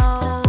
Follow.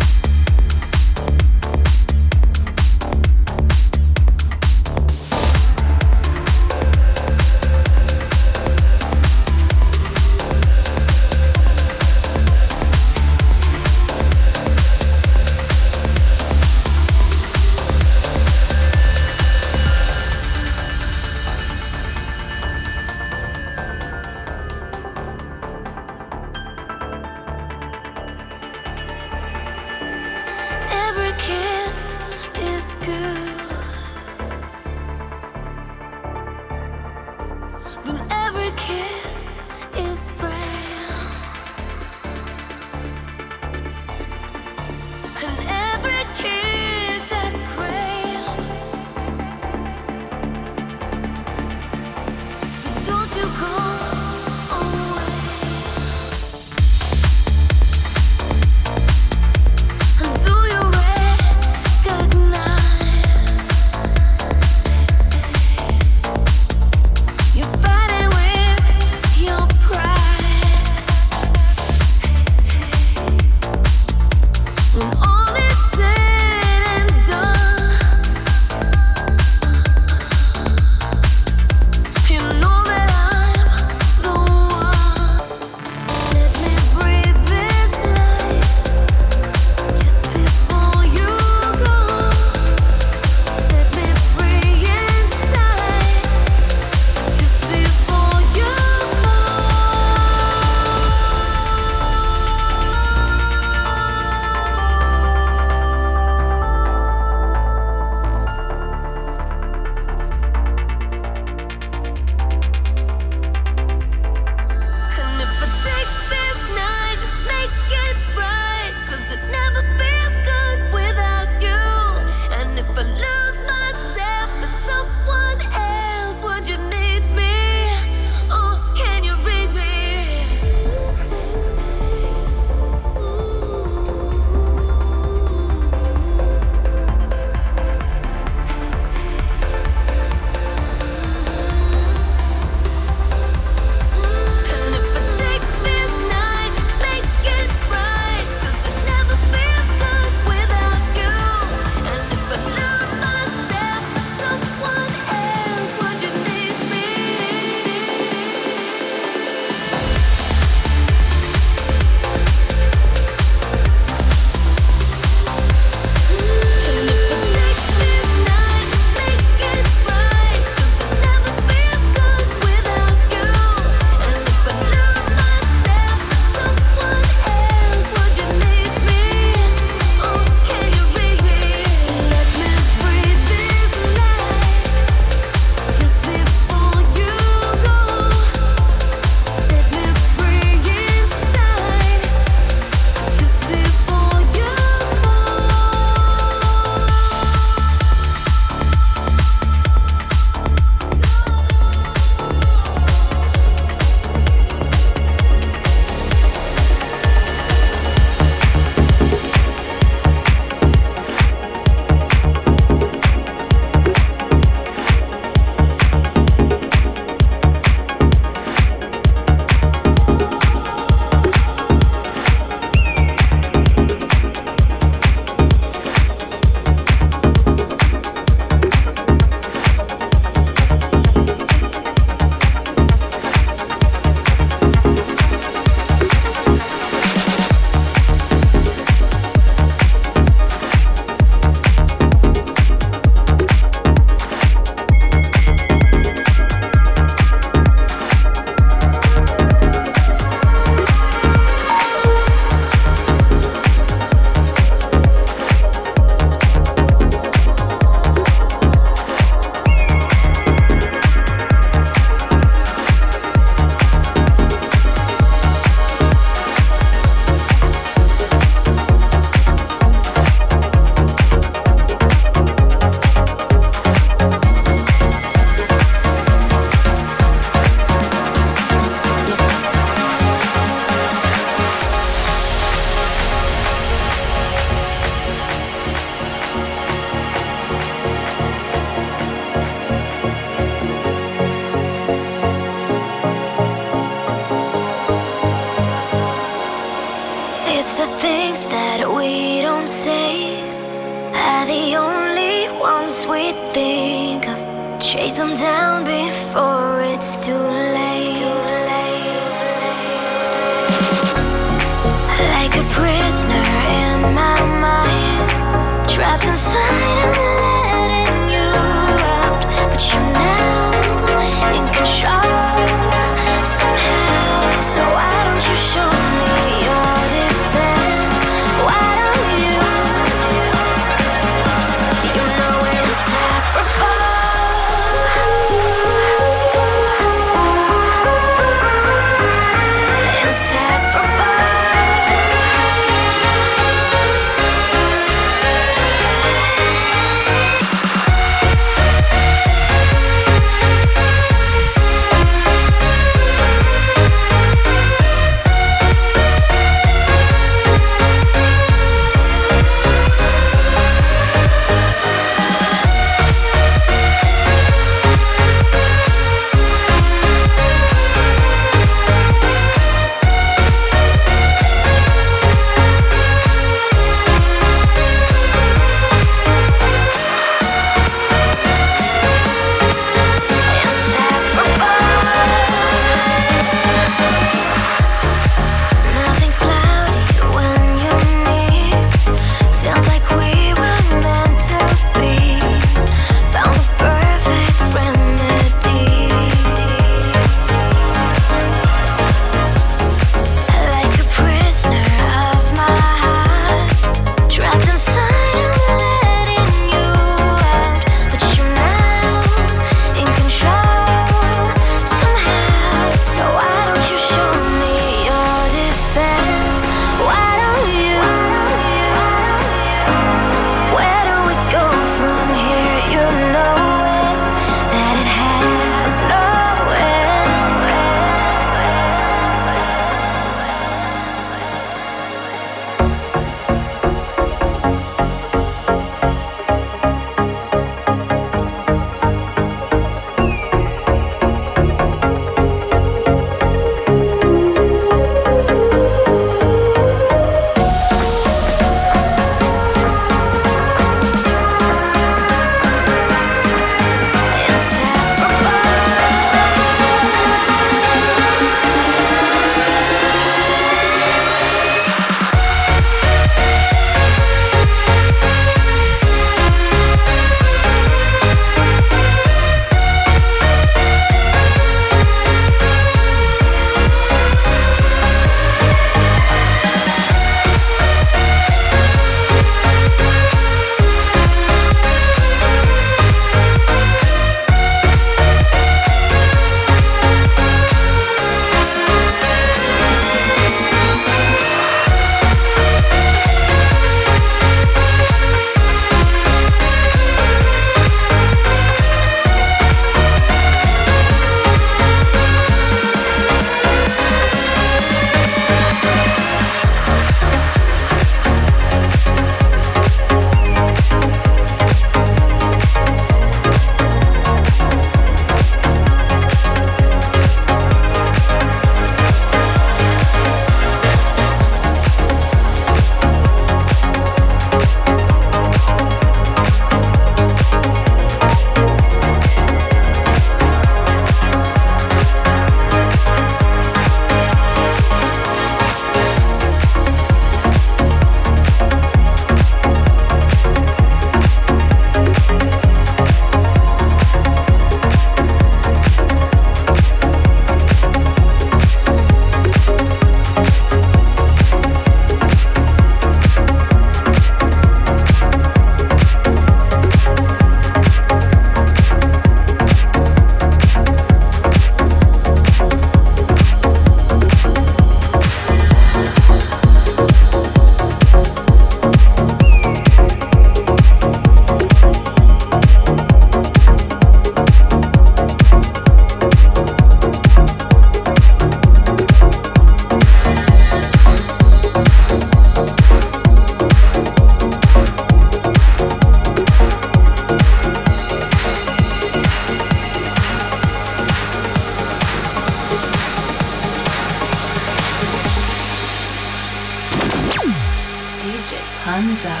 Monzo.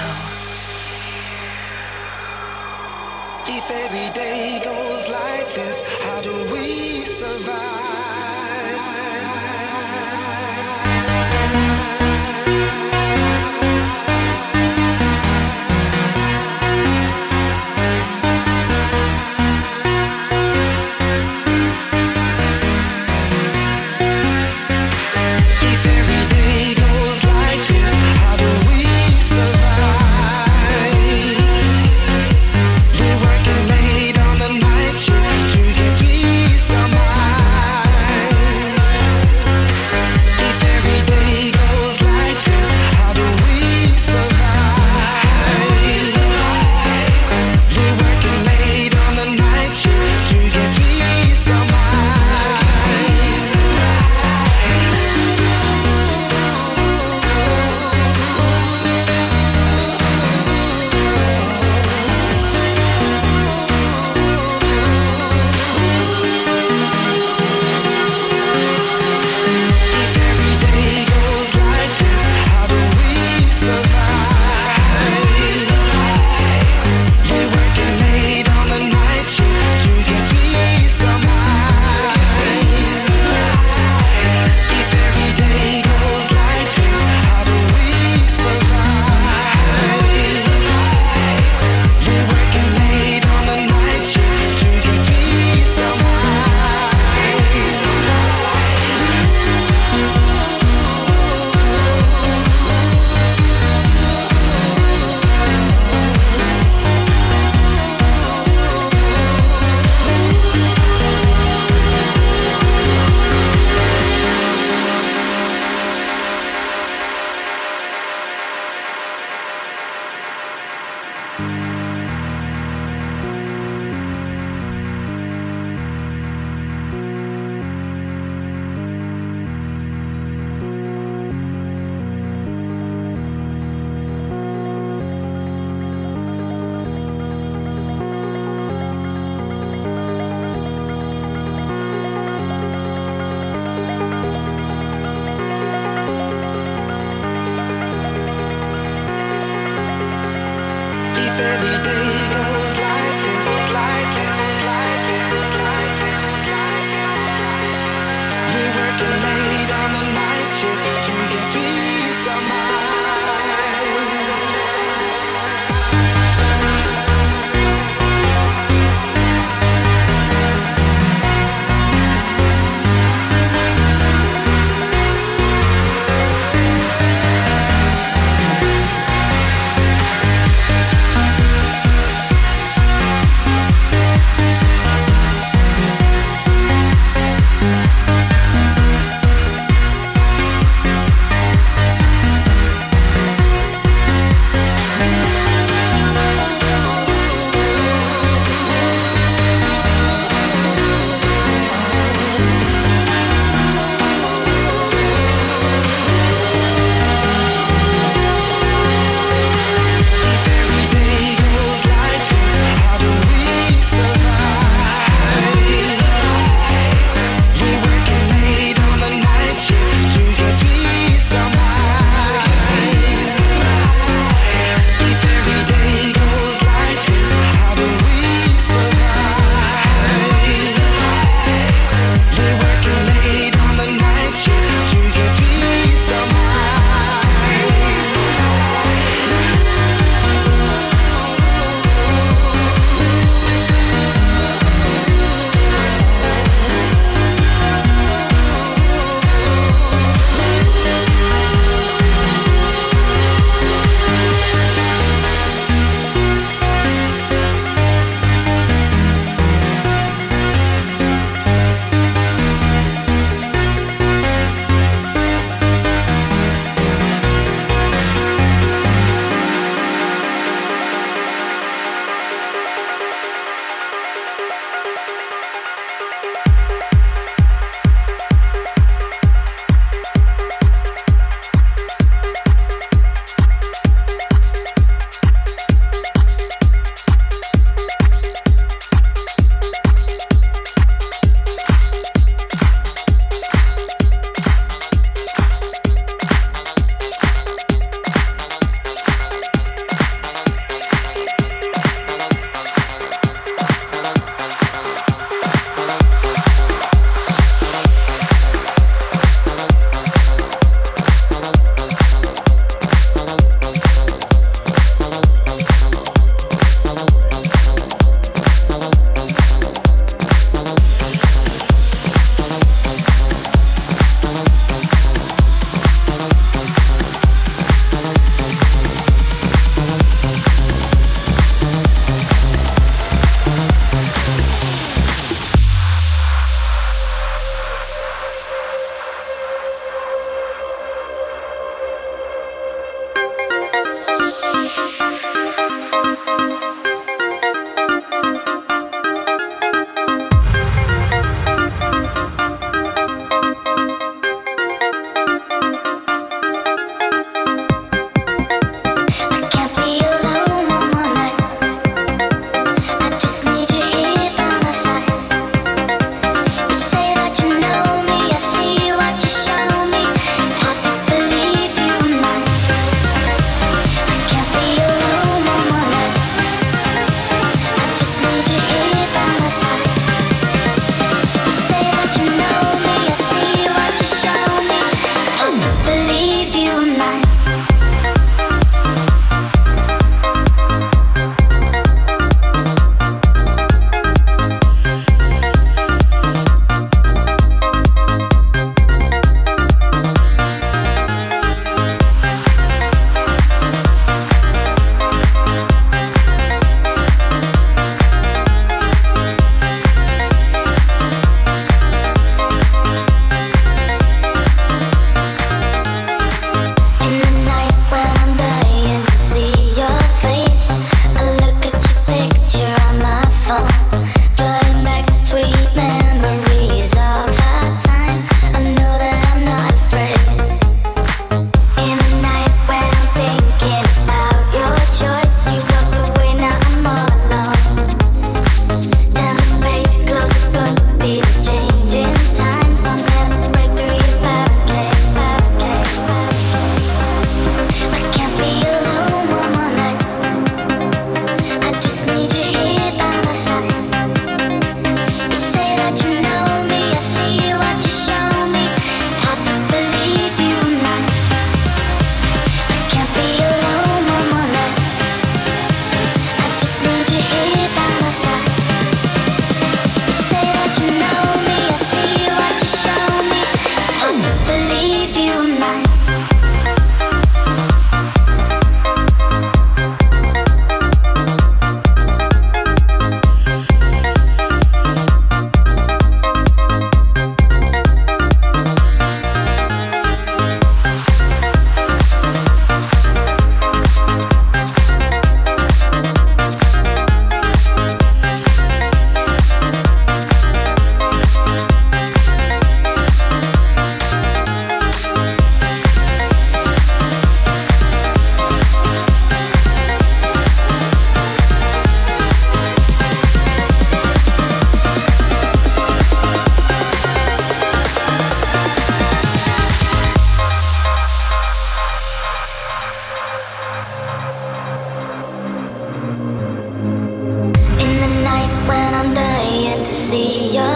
If every day goes like this, how do we survive? You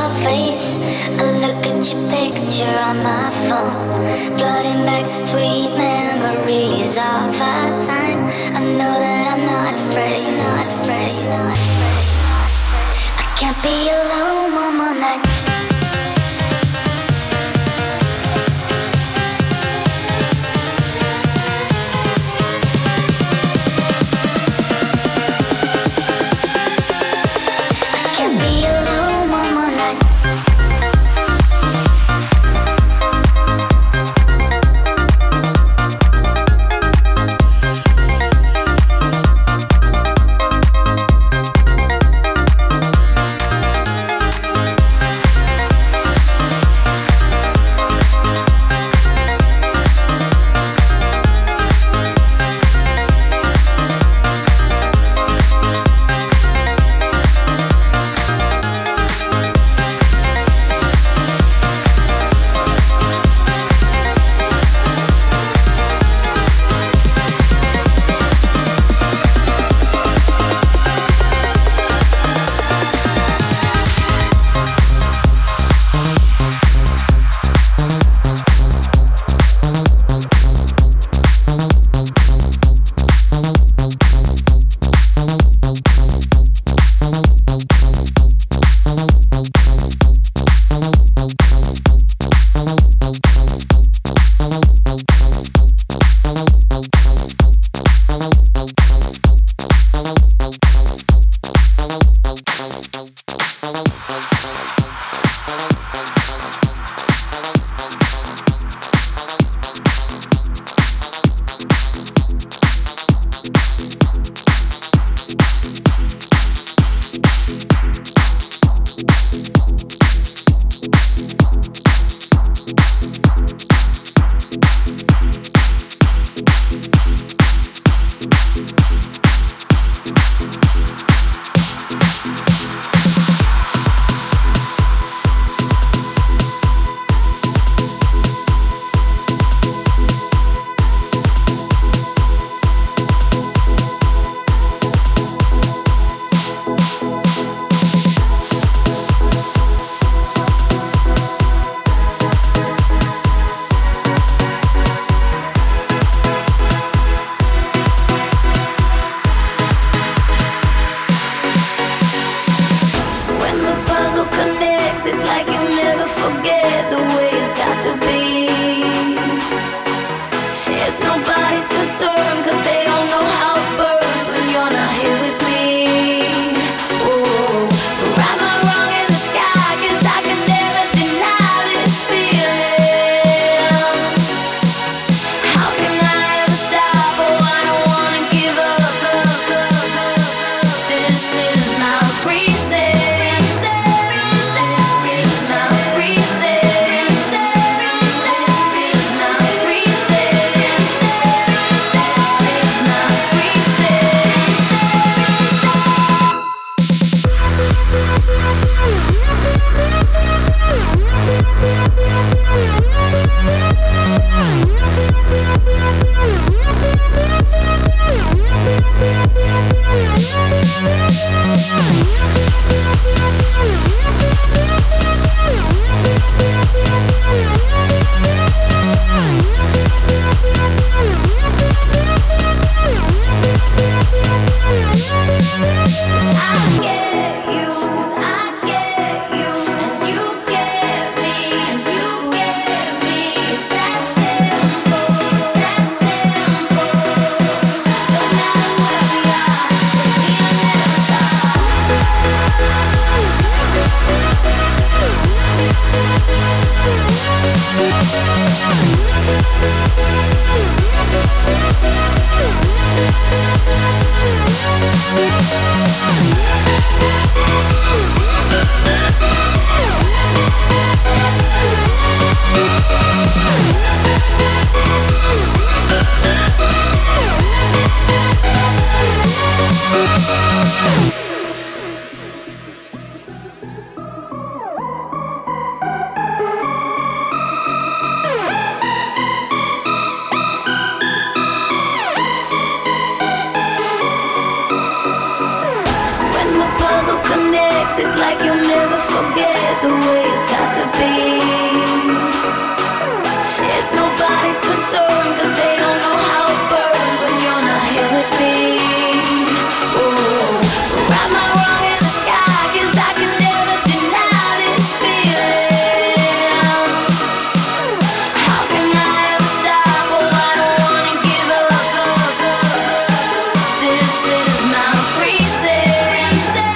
your face. I look at your picture on my phone, flooding back sweet memories of our time. I know that I'm not afraid, not afraid, not afraid, not afraid. I can't be alone one more night. forget the way it's got to be. It's nobody's concern, cause they don't know how it burns when you're not here with me. Ooh. So write my wrong in the sky, cause I can never deny this feeling. How can I ever stop? Oh, I don't wanna give up. This is my reason. Reason.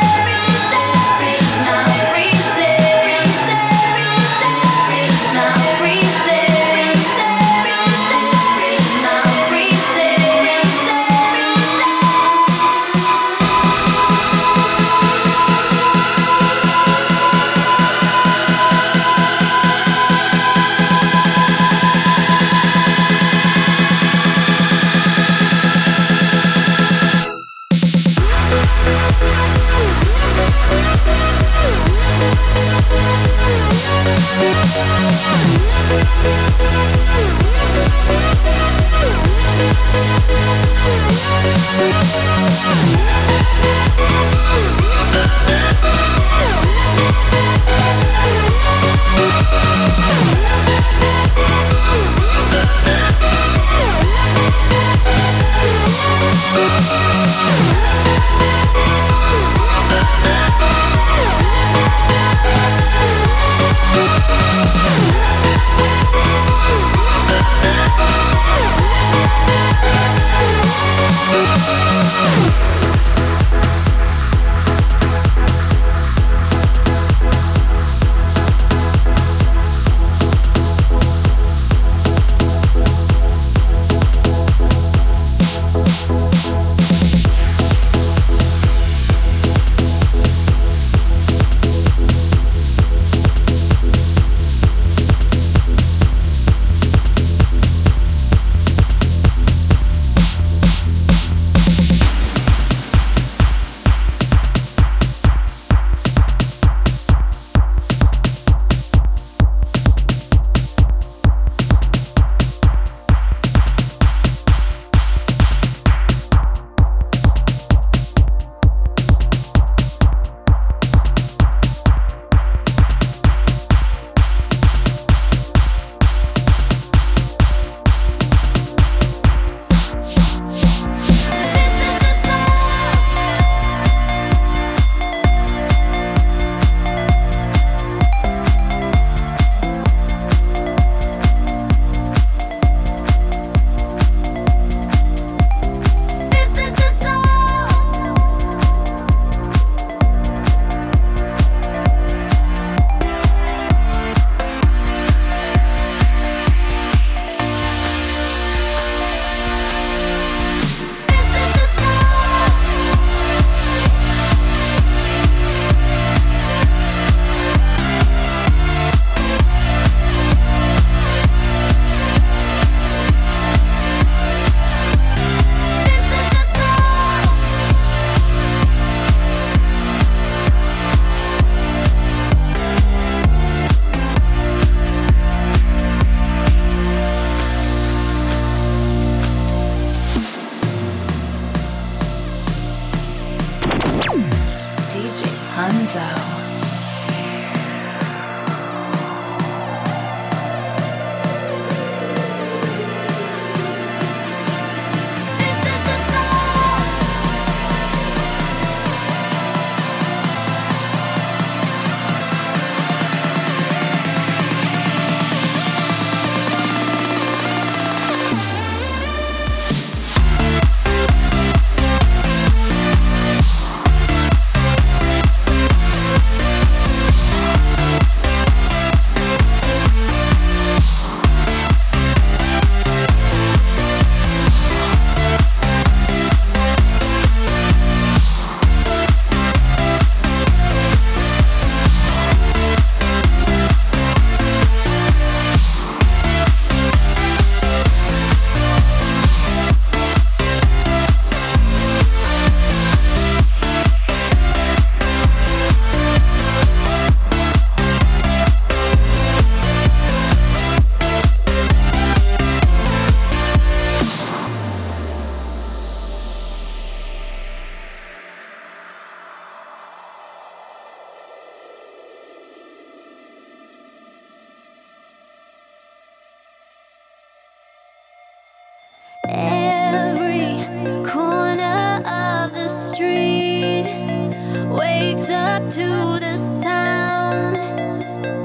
to the sound,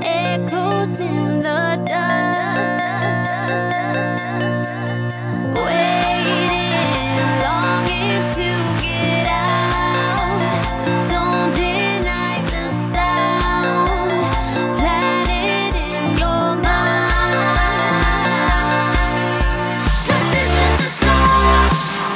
echoes in the dust, waiting, longing to get out. Don't deny the sound, plant it in your mind. 'Cause this is the sound.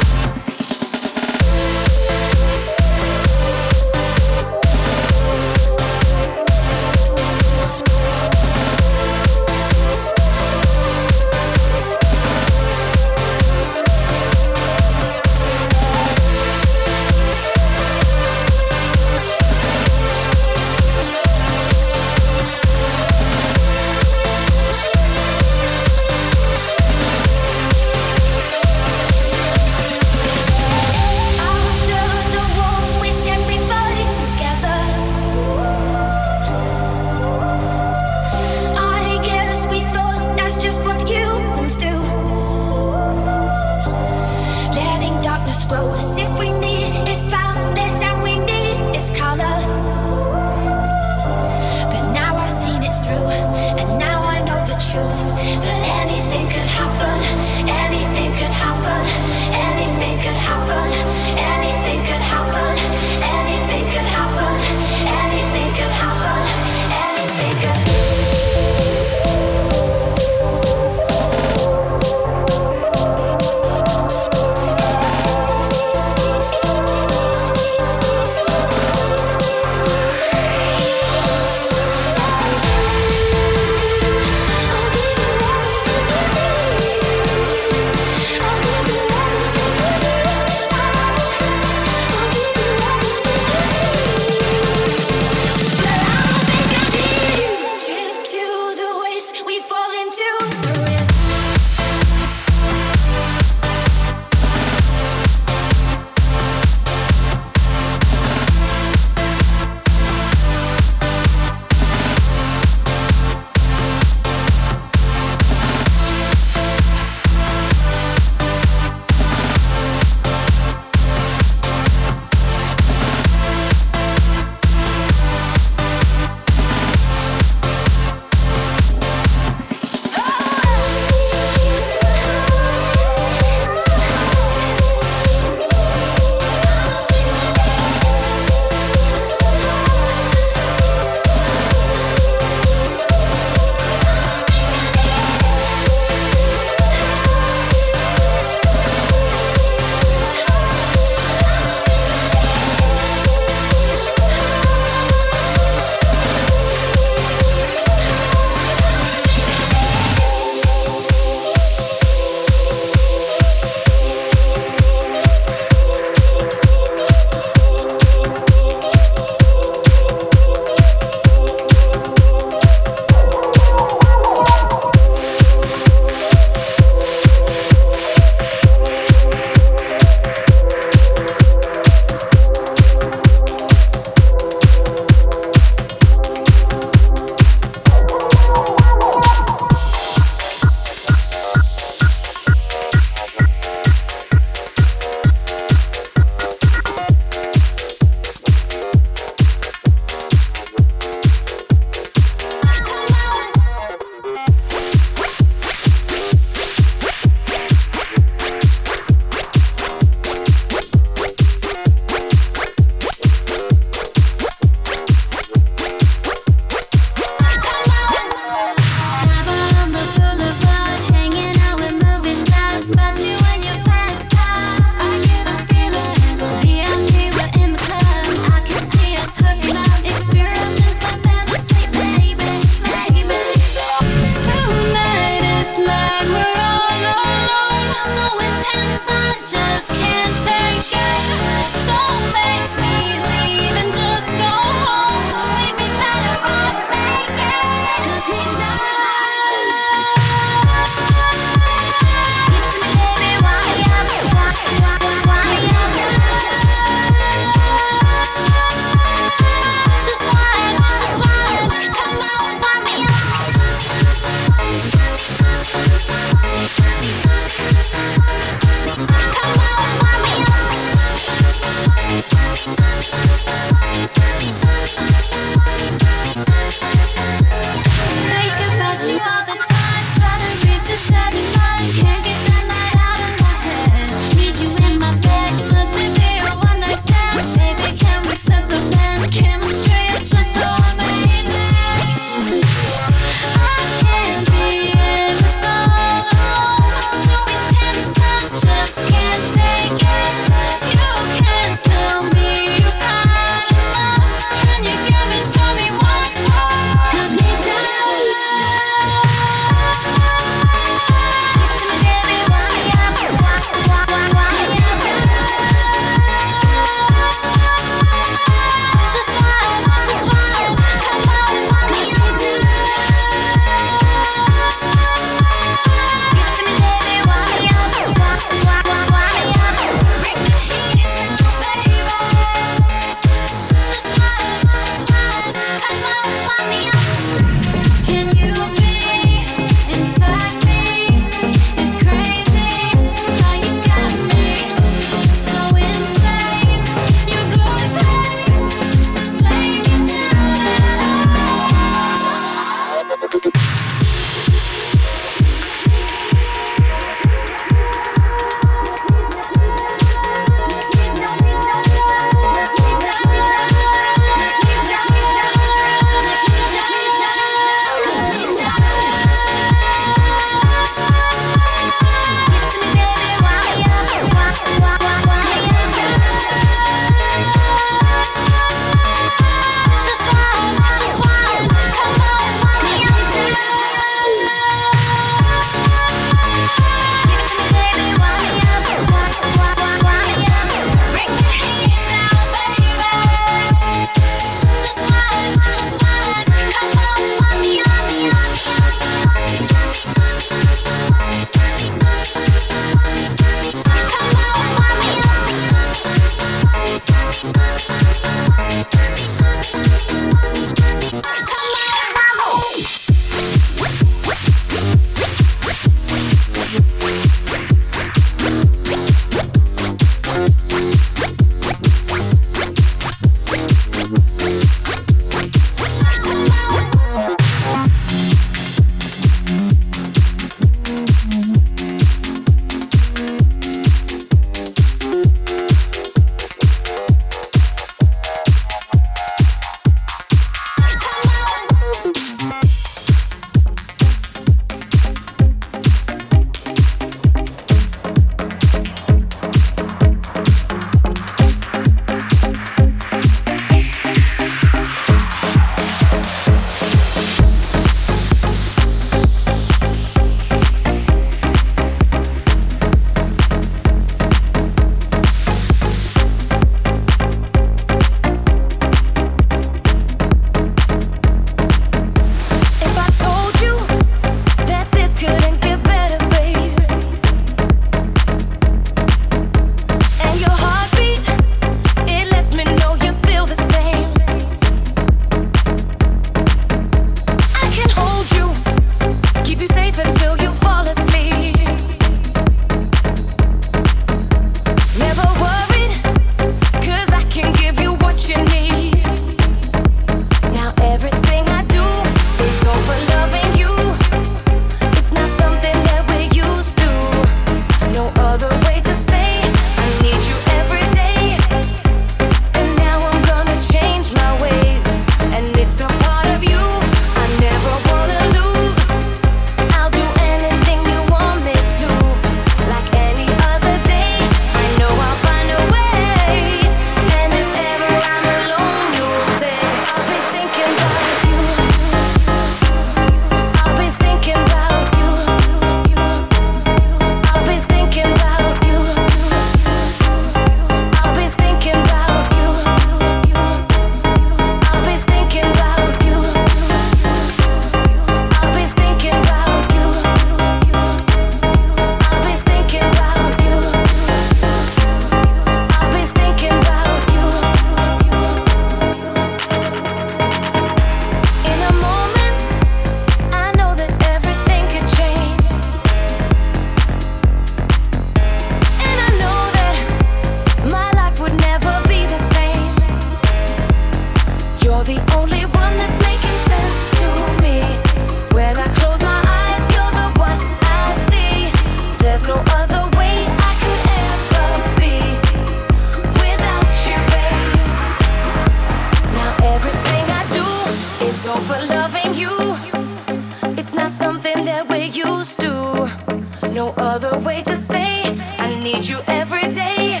that we're used to. No other way to say I need you every day.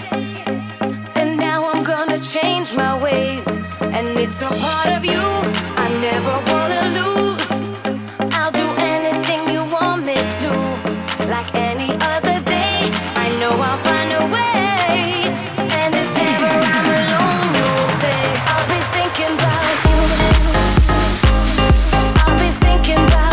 And now I'm gonna change my ways. And it's a part of you I never wanna lose. I'll do anything you want me to. Like any other day, I know I'll find a way. And if ever I'm alone, you'll say I'll be thinking about you. I'll be thinking about you.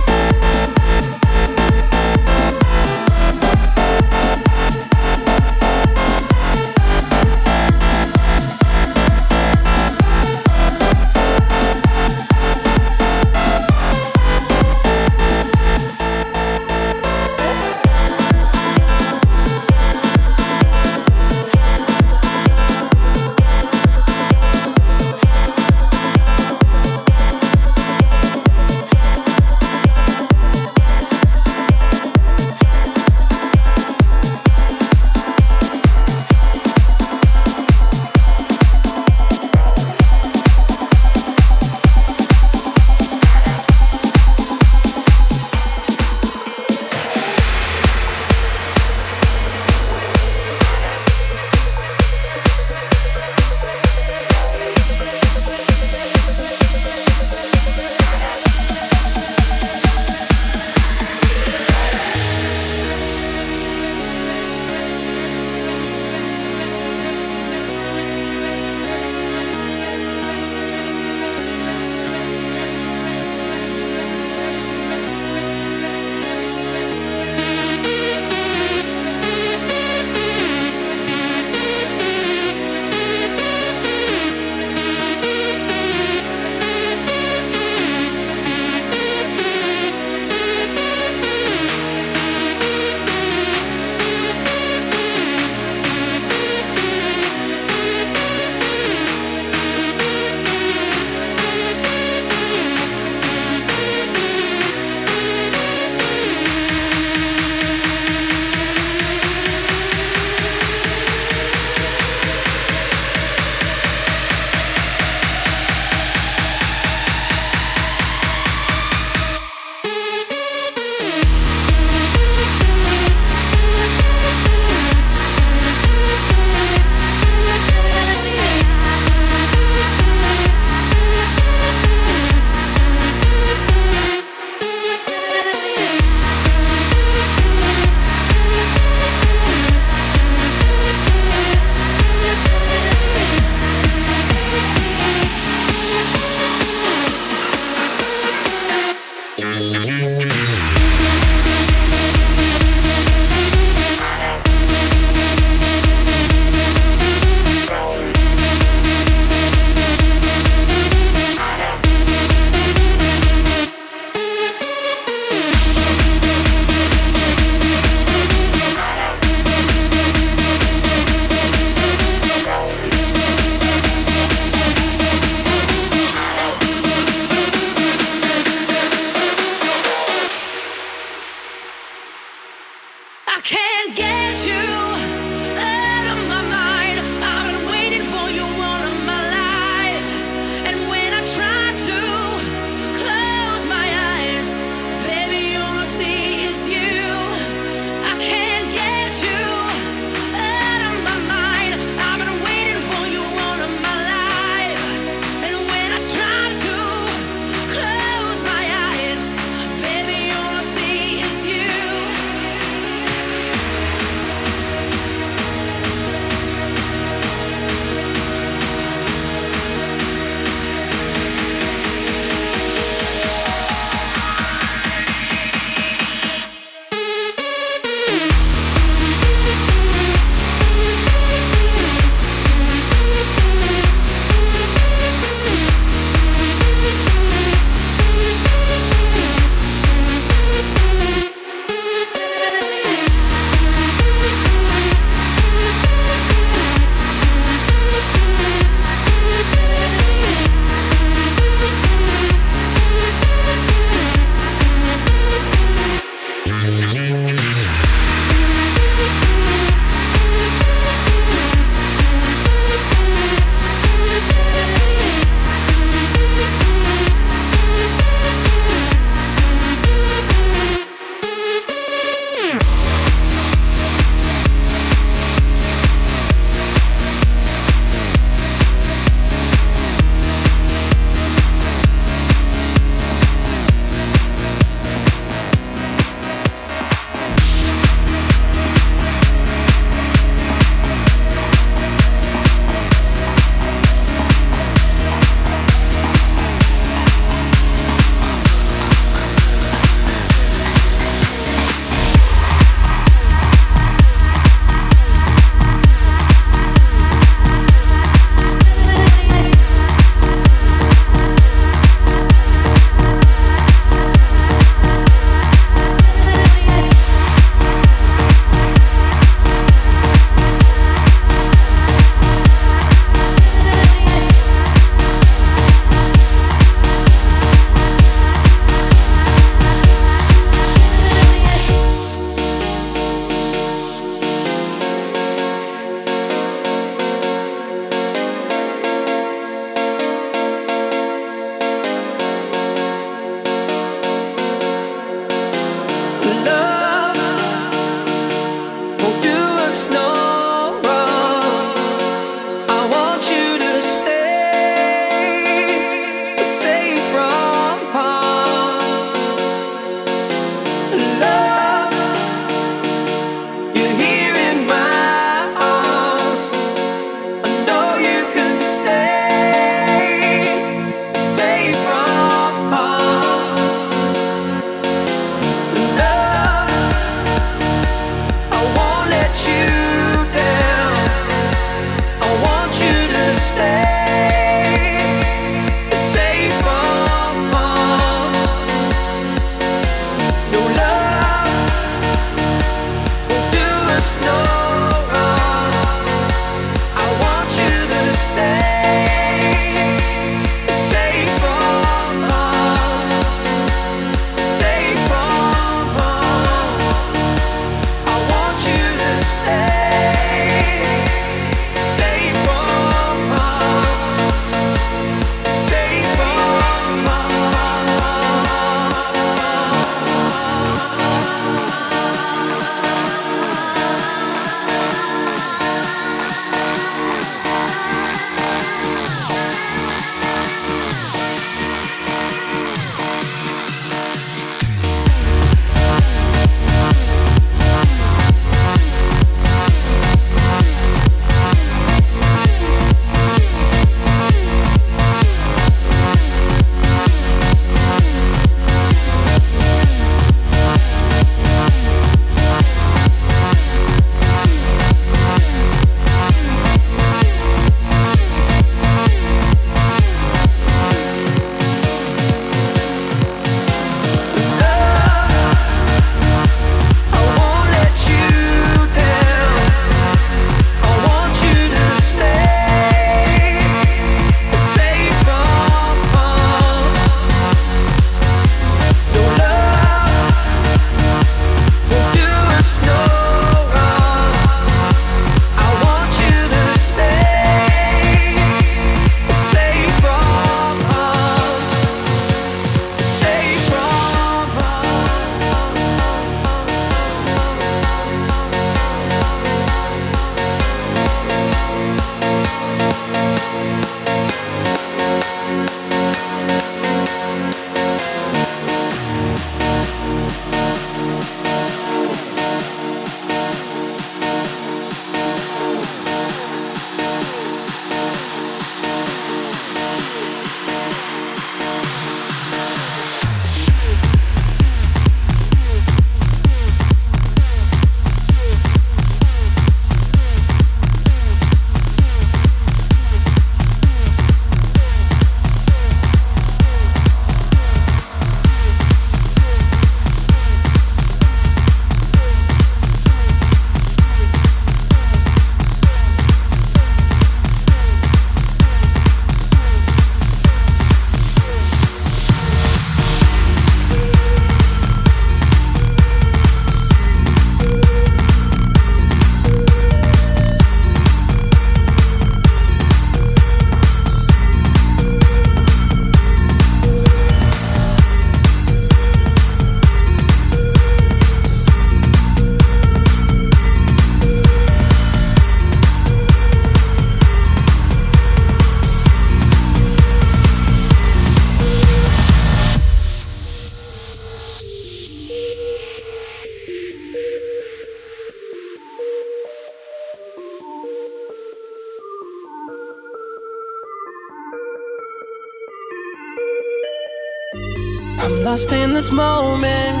I'm lost in this moment,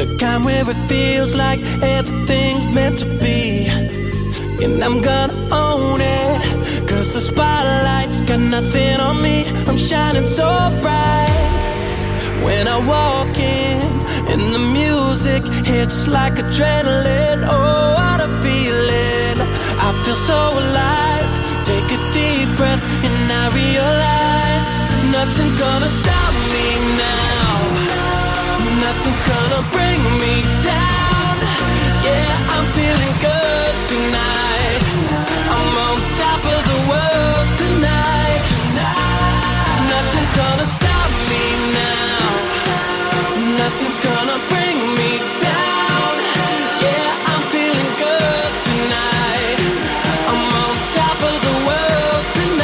the kind where it feels like everything's meant to be. And I'm gonna own it, cause the spotlight's got nothing on me. I'm shining so bright when I walk in, and the music hits like adrenaline. Oh, what a feeling, I feel so alive. Take a deep breath and I realize nothing's gonna stop me now. Nothing's gonna bring me down. Yeah, I'm feeling good tonight. I'm on top of the world tonight. Nothing's gonna stop me now. Nothing's gonna bring me down. Yeah, I'm feeling good tonight. I'm on top of the world tonight.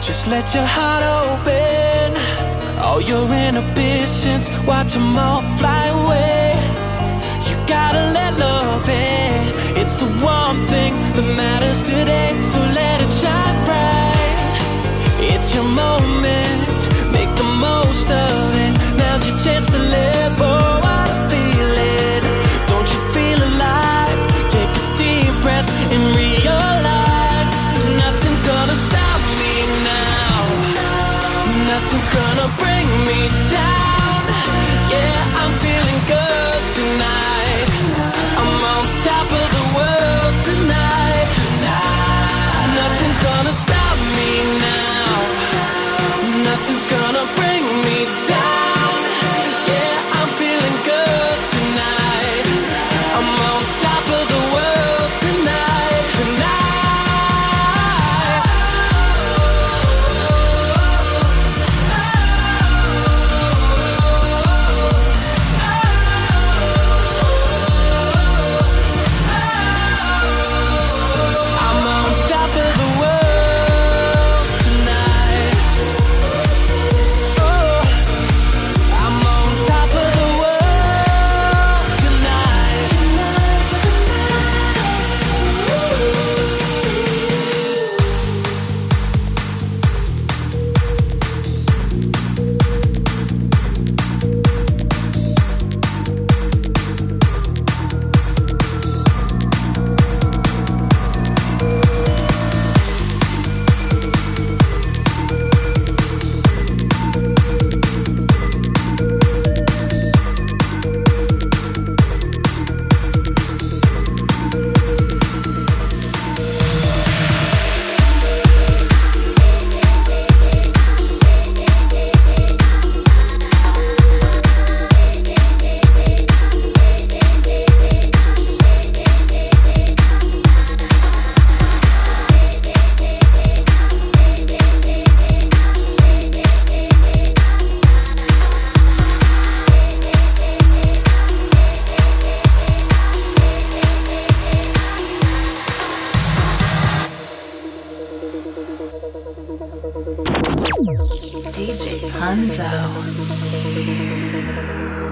Just let your heart open, all your inhibitions, watch them all fly away. You gotta let love in, it's the one thing that matters today. So let it shine bright, it's your moment, make the most of it. Now's your chance to live, oh what a feeling. Don't you feel alive? Take a deep breath and realize nothing's gonna stop me now. Nothing's gonna bring me down. Yeah, I'm feeling good tonight. I'm on top of the world tonight. Nothing's gonna stop me now. Nothing's gonna bring me down. Yeah, I'm feeling good tonight. I'm on top of the world tonight. DJ Monzo.